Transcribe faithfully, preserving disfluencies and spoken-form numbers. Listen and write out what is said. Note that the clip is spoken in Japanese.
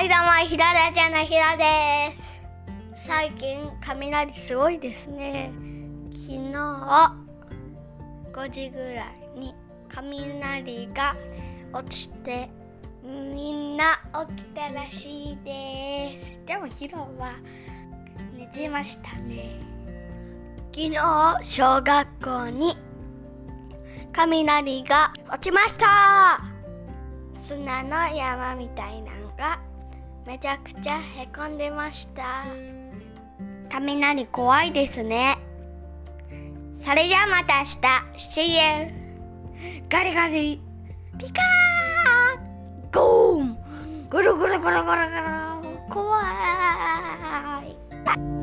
はいどうも、ひろらちゃんのひろです。最近雷すごいですね。昨日ごじぐらいに雷が落ちて、みんな起きたらしいです。でもひろは寝てましたね。昨日小学校に雷が落ちました。砂の山みたいなのがめちゃくちゃへこんでました。雷怖いですね。それじゃあまた明日 See you。 ガリガリピカーゴーンゴロゴロゴロゴロゴロ怖い。